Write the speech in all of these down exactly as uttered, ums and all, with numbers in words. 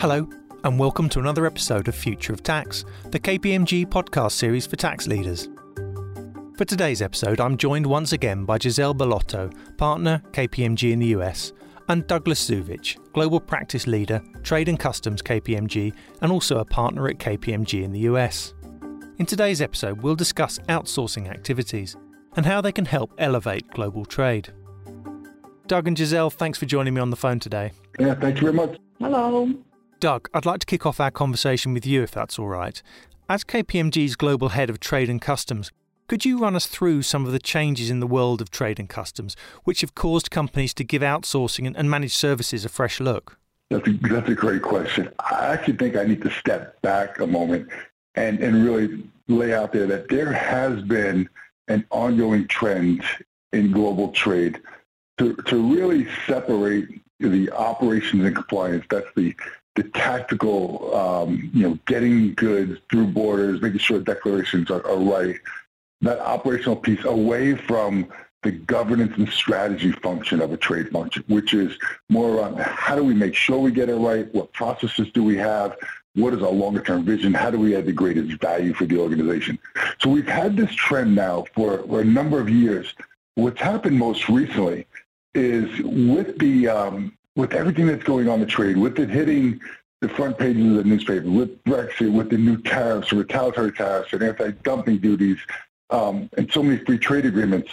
Hello, and welcome to another episode of Future of Tax, the K P M G podcast series for tax leaders. For today's episode, I'm joined once again by Giselle Bellotto, partner, K P M G in the U S, and Douglas Zuvich, global practice leader, trade and customs K P M G, and also a partner at K P M G in the U S. In today's episode, we'll discuss outsourcing activities and how they can help elevate global trade. Doug and Giselle, thanks for joining me on the phone today. Yeah, thank you very much. Hello. Doug, I'd like to kick off our conversation with you, if that's all right. As K P M G's global head of trade and customs, could you run us through some of the changes in the world of trade and customs, which have caused companies to give outsourcing and managed services a fresh look? That's a, that's a great question. I actually think I need to step back a moment and, and really lay out there that there has been an ongoing trend in global trade to, to really separate the operations and compliance. That's the the tactical, um, you know, getting goods through borders, making sure declarations are, are right. That operational piece away from the governance and strategy function of a trade function, which is more around how do we make sure we get it right, what processes do we have, what is our longer-term vision, how do we add the greatest value for the organization. So we've had this trend now for, for a number of years. What's happened most recently is with the um, with everything that's going on in trade, with it hitting the front pages of the newspaper, with Brexit, with the new tariffs, retaliatory tariffs and anti-dumping duties, Um, and so many free trade agreements,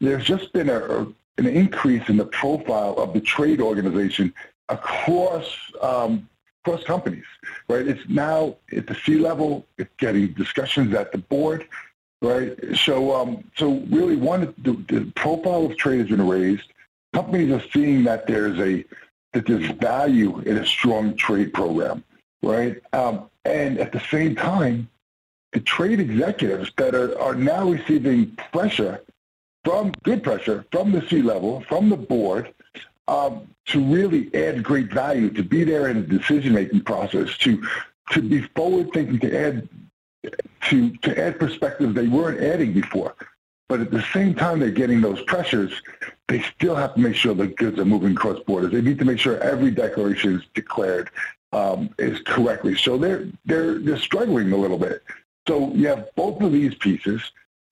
there's just been a, a, an increase in the profile of the trade organization across um, across companies, right? It's now at the C-level, it's getting discussions at the board, right? So um, so really, one, the, the profile of trade has been raised. Companies are seeing that there's a that there's value in a strong trade program, right? Um, and at the same time, the trade executives that are, are now receiving pressure from good pressure from the C-level, from the board, um, to really add great value, to be there in the decision-making process, to to be forward-thinking, to add to to add perspectives they weren't adding before. But at the same time, they're getting those pressures. They still have to make sure the goods are moving across borders. They need to make sure every declaration is declared um, is correctly. So they're they're they're struggling a little bit. So you have both of these pieces,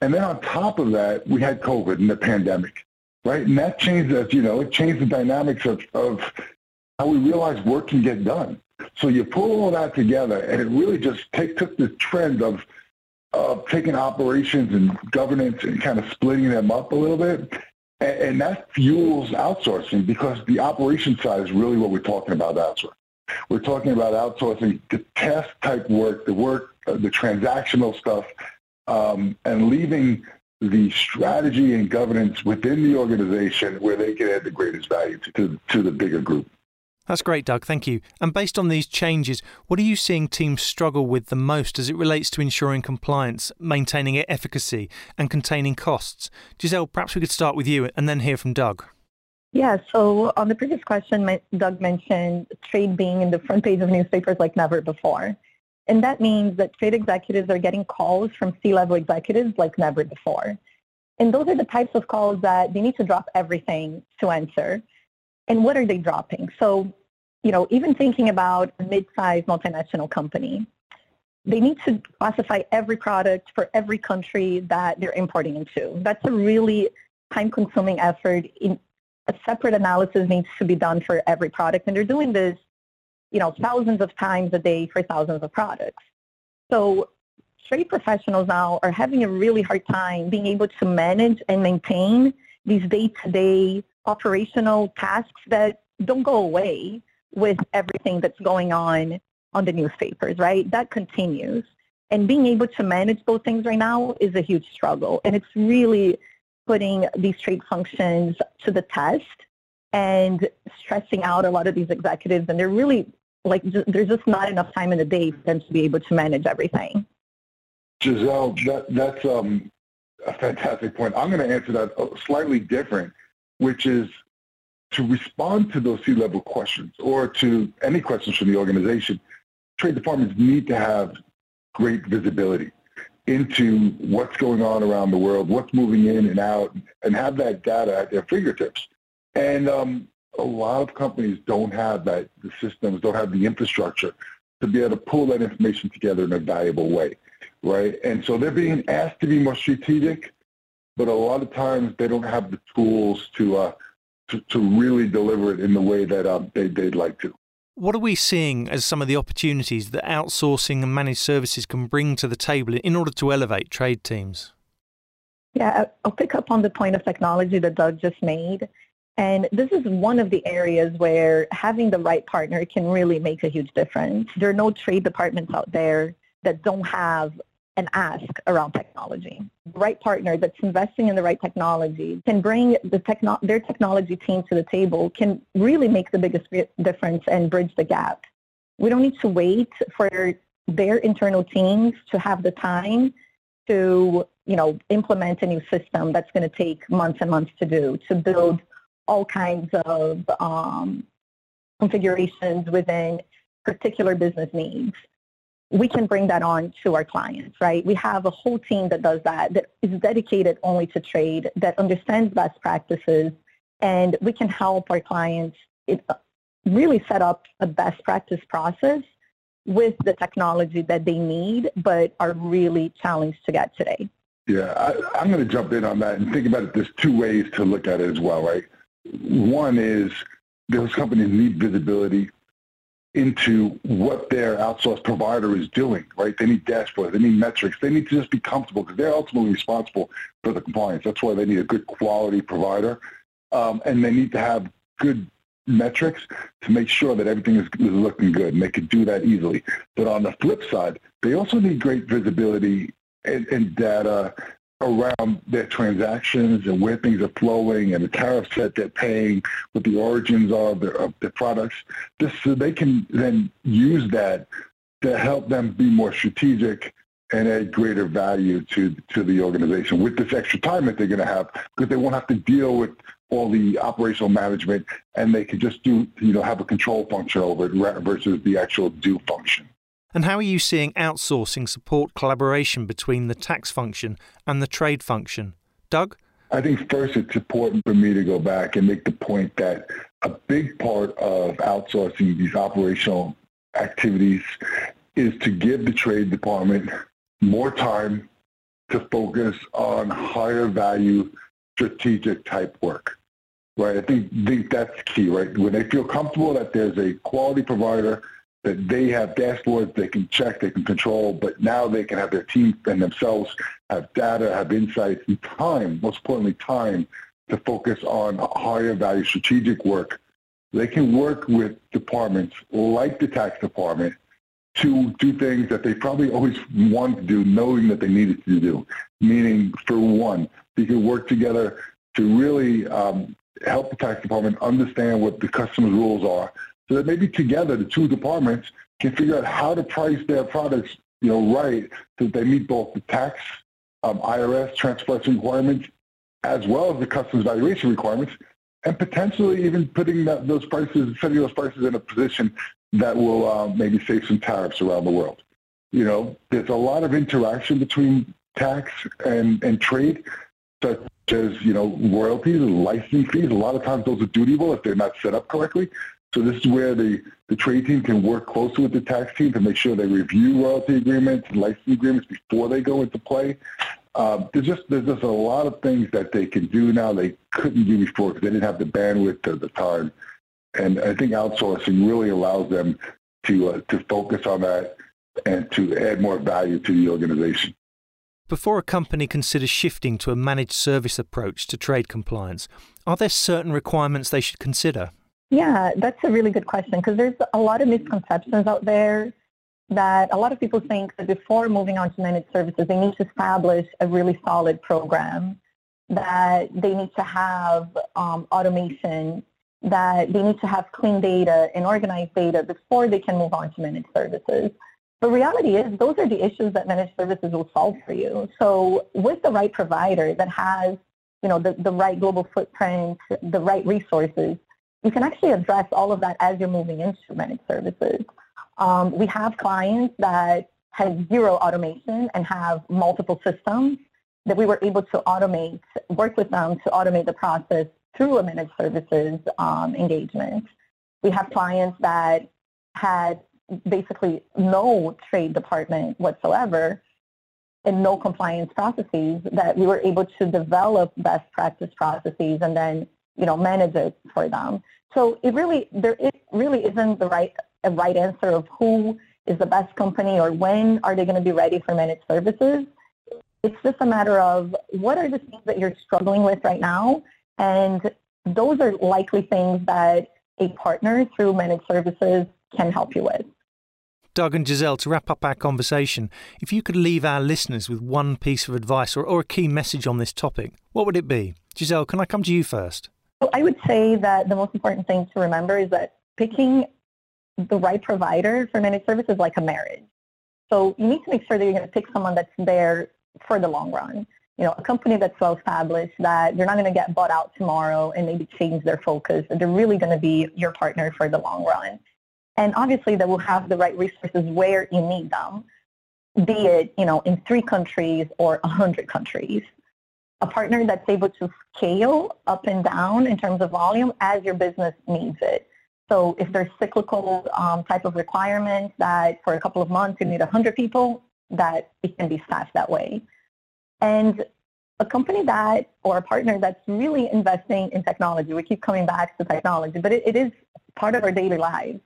and then on top of that, we had COVID and the pandemic, right? And that changed us, you know, it changed the dynamics of, of how we realize work can get done. So you pull all that together, and it really just take, took the trend of uh, taking operations and governance and kind of splitting them up a little bit, and, and that fuels outsourcing because the operation side is really what we're talking about outsourcing. We're talking about outsourcing the task-type work, the work, uh, the transactional stuff, um, and leaving the strategy and governance within the organization where they can add the greatest value to, to, to the bigger group. That's great, Doug. Thank you. And based on these changes, what are you seeing teams struggle with the most as it relates to ensuring compliance, maintaining efficacy, and containing costs? Giselle, perhaps we could start with you and then hear from Doug. Yeah, so on the previous question, my, Doug mentioned trade being in the front page of newspapers like never before. And that means that trade executives are getting calls from C-level executives like never before. And those are the types of calls that they need to drop everything to answer. And what are they dropping? So, you know, even thinking about a mid-sized multinational company, they need to classify every product for every country that they're importing into. That's a really time-consuming effort. In, A separate analysis needs to be done for every product, and they're doing this, you know, thousands of times a day for thousands of products. So trade professionals now are having a really hard time being able to manage and maintain these day-to-day operational tasks that don't go away with everything that's going on on the newspapers, right? That continues. And being able to manage those things right now is a huge struggle, and it's really putting these trade functions to the test and stressing out a lot of these executives. And they're really, like, just, there's just not enough time in the day for them to be able to manage everything. Giselle, that, that's um, a fantastic point. I'm going to answer that slightly different, which is to respond to those C-level questions or to any questions from the organization, trade departments need to have great visibility into what's going on around the world, what's moving in and out, and have that data at their fingertips. And um, a lot of companies don't have that, the systems, don't have the infrastructure to be able to pull that information together in a valuable way, right? And so they're being asked to be more strategic, but a lot of times they don't have the tools to uh, to, to really deliver it in the way that um, they, they'd like to. What are we seeing as some of the opportunities that outsourcing and managed services can bring to the table in order to elevate trade teams? Yeah, I'll pick up on the point of technology that Doug just made. And this is one of the areas where having the right partner can really make a huge difference. There are no trade departments out there that don't have an ask around technology. The right partner that's investing in the right technology can bring the techno- their technology team to the table, can really make the biggest difference and bridge the gap. We don't need to wait for their internal teams to have the time to, you know, implement a new system that's going to take months and months to do, to build all kinds of um, configurations within particular business needs. We can bring that on to our clients, right? We have a whole team that does that, that is dedicated only to trade, that understands best practices, and we can help our clients really set up a best practice process with the technology that they need but are really challenged to get today. Yeah, I, I'm going to jump in on that and think about it. There's two ways to look at it as well, right? One is those companies need visibility into what their outsourced provider is doing, right? They need dashboards, they need metrics, they need to just be comfortable because they're ultimately responsible for the compliance. That's why they need a good quality provider, um, and they need to have good metrics to make sure that everything is looking good, and they can do that easily. But on the flip side, they also need great visibility and, and data around their transactions and where things are flowing and the tariffs that they're paying, what the origins are of their, of their products, just so they can then use that to help them be more strategic and add greater value to, to the organization with this extra time that they're going to have, because they won't have to deal with all the operational management and they can just do, you know, have a control function over it versus the actual do function. And how are you seeing outsourcing support collaboration between the tax function and the trade function? Doug? I think first it's important for me to go back and make the point that a big part of outsourcing these operational activities is to give the trade department more time to focus on higher value strategic type work. Right? I think, think that's key, right? When they feel comfortable that there's a quality provider, that they have dashboards they can check, they can control, but now they can have their team and themselves have data, have insights, and time, most importantly time, to focus on higher value strategic work. They can work with departments like the tax department to do things that they probably always wanted to do, knowing that they needed to do. Meaning, for one, they can work together to really um, help the tax department understand what the customs rules are, so that maybe together the two departments can figure out how to price their products, you know, right, so that they meet both the tax, um, I R S, transfer pricing requirements, as well as the customs valuation requirements, and potentially even putting that, those prices, setting those prices in a position that will uh, maybe save some tariffs around the world. You know, there's a lot of interaction between tax and, and trade, such as, you know, royalties and licensing fees. A lot of times those are dutiable if they're not set up correctly. So this is where the, the trade team can work closely with the tax team to make sure they review royalty agreements and licensing agreements before they go into play. Um, there's just there's just a lot of things that they can do now they couldn't do before because they didn't have the bandwidth or the time. And I think outsourcing really allows them to uh, to focus on that and to add more value to the organization. Before a company considers shifting to a managed service approach to trade compliance, are there certain requirements they should consider? Yeah, that's a really good question because there's a lot of misconceptions out there that a lot of people think that before moving on to managed services, they need to establish a really solid program, that they need to have um, automation, that they need to have clean data and organized data before they can move on to managed services. The reality is those are the issues that managed services will solve for you. So with the right provider that has, you know, the, the right global footprint, the right resources, you can actually address all of that as you're moving into managed services. Um, we have clients that have zero automation and have multiple systems that we were able to automate, work with them to automate the process through a managed services um, engagement. We have clients that had basically no trade department whatsoever and no compliance processes, that we were able to develop best practice processes and then, you know, manage it for them. So it really, there it really isn't the right a right answer of who is the best company or when are they going to be ready for managed services. It's just a matter of what are the things that you're struggling with right now, and those are likely things that a partner through managed services can help you with. Doug and Giselle, to wrap up our conversation, if you could leave our listeners with one piece of advice or, or a key message on this topic, what would it be? Giselle, can I come to you first? So I would say that the most important thing to remember is that picking the right provider for managed service is like a marriage. So you need to make sure that you're going to pick someone that's there for the long run. You know, a company that's well-established, that you're not going to get bought out tomorrow and maybe change their focus, that they're really going to be your partner for the long run. And obviously that will have the right resources where you need them, be it, you know, in three countries or one hundred countries. A partner that's able to scale up and down in terms of volume as your business needs it. So if there's cyclical um, type of requirements that for a couple of months you need one hundred people, that it can be staffed that way. And a company that, or a partner that's really investing in technology, we keep coming back to technology, but it, it is part of our daily lives.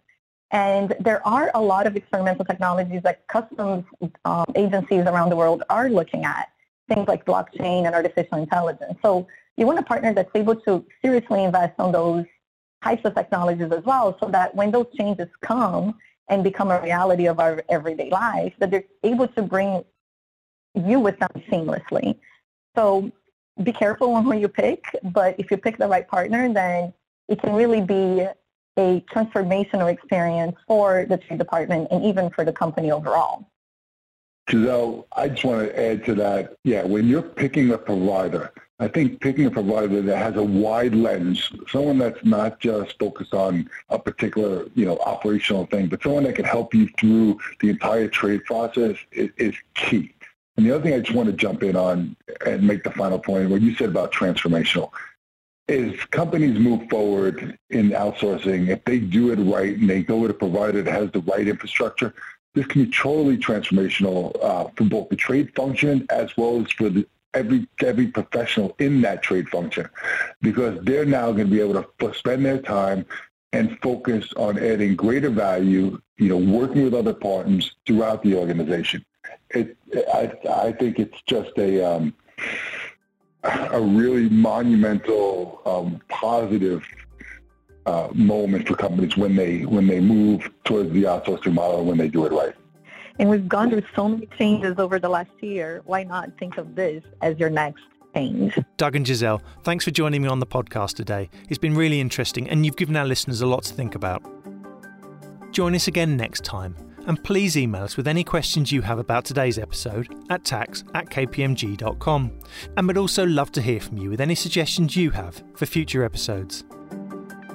And there are a lot of experimental technologies that customs um, agencies around the world are looking at, things like blockchain and artificial intelligence. So you want a partner that's able to seriously invest on those types of technologies as well, so that when those changes come and become a reality of our everyday life, that they're able to bring you with them seamlessly. So be careful on who you pick, but if you pick the right partner, then it can really be a transformational experience for the trade department and even for the company overall. Giselle, I just want to add to that. Yeah, when you're picking a provider, I think picking a provider that has a wide lens, someone that's not just focused on a particular, you know, operational thing, but someone that can help you through the entire trade process is, is key. And the other thing I just want to jump in on and make the final point, what you said about transformational, is companies move forward in outsourcing. If they do it right and they go with a provider that has the right infrastructure, this can be totally transformational uh, for both the trade function as well as for the, every every professional in that trade function, because they're now going to be able to spend their time and focus on adding greater value, you know, working with other partners throughout the organization. It, I, I think it's just a... Um, a really monumental, um, positive uh, moment for companies when they when they move towards the outsourcing model, when they do it right. And we've gone through so many changes over the last year. Why not think of this as your next change? Doug and Giselle, thanks for joining me on the podcast today. It's been really interesting, and you've given our listeners a lot to think about. Join us again next time, and please email us with any questions you have about today's episode at tax at k p m g dot com, and we'd also love to hear from you with any suggestions you have for future episodes.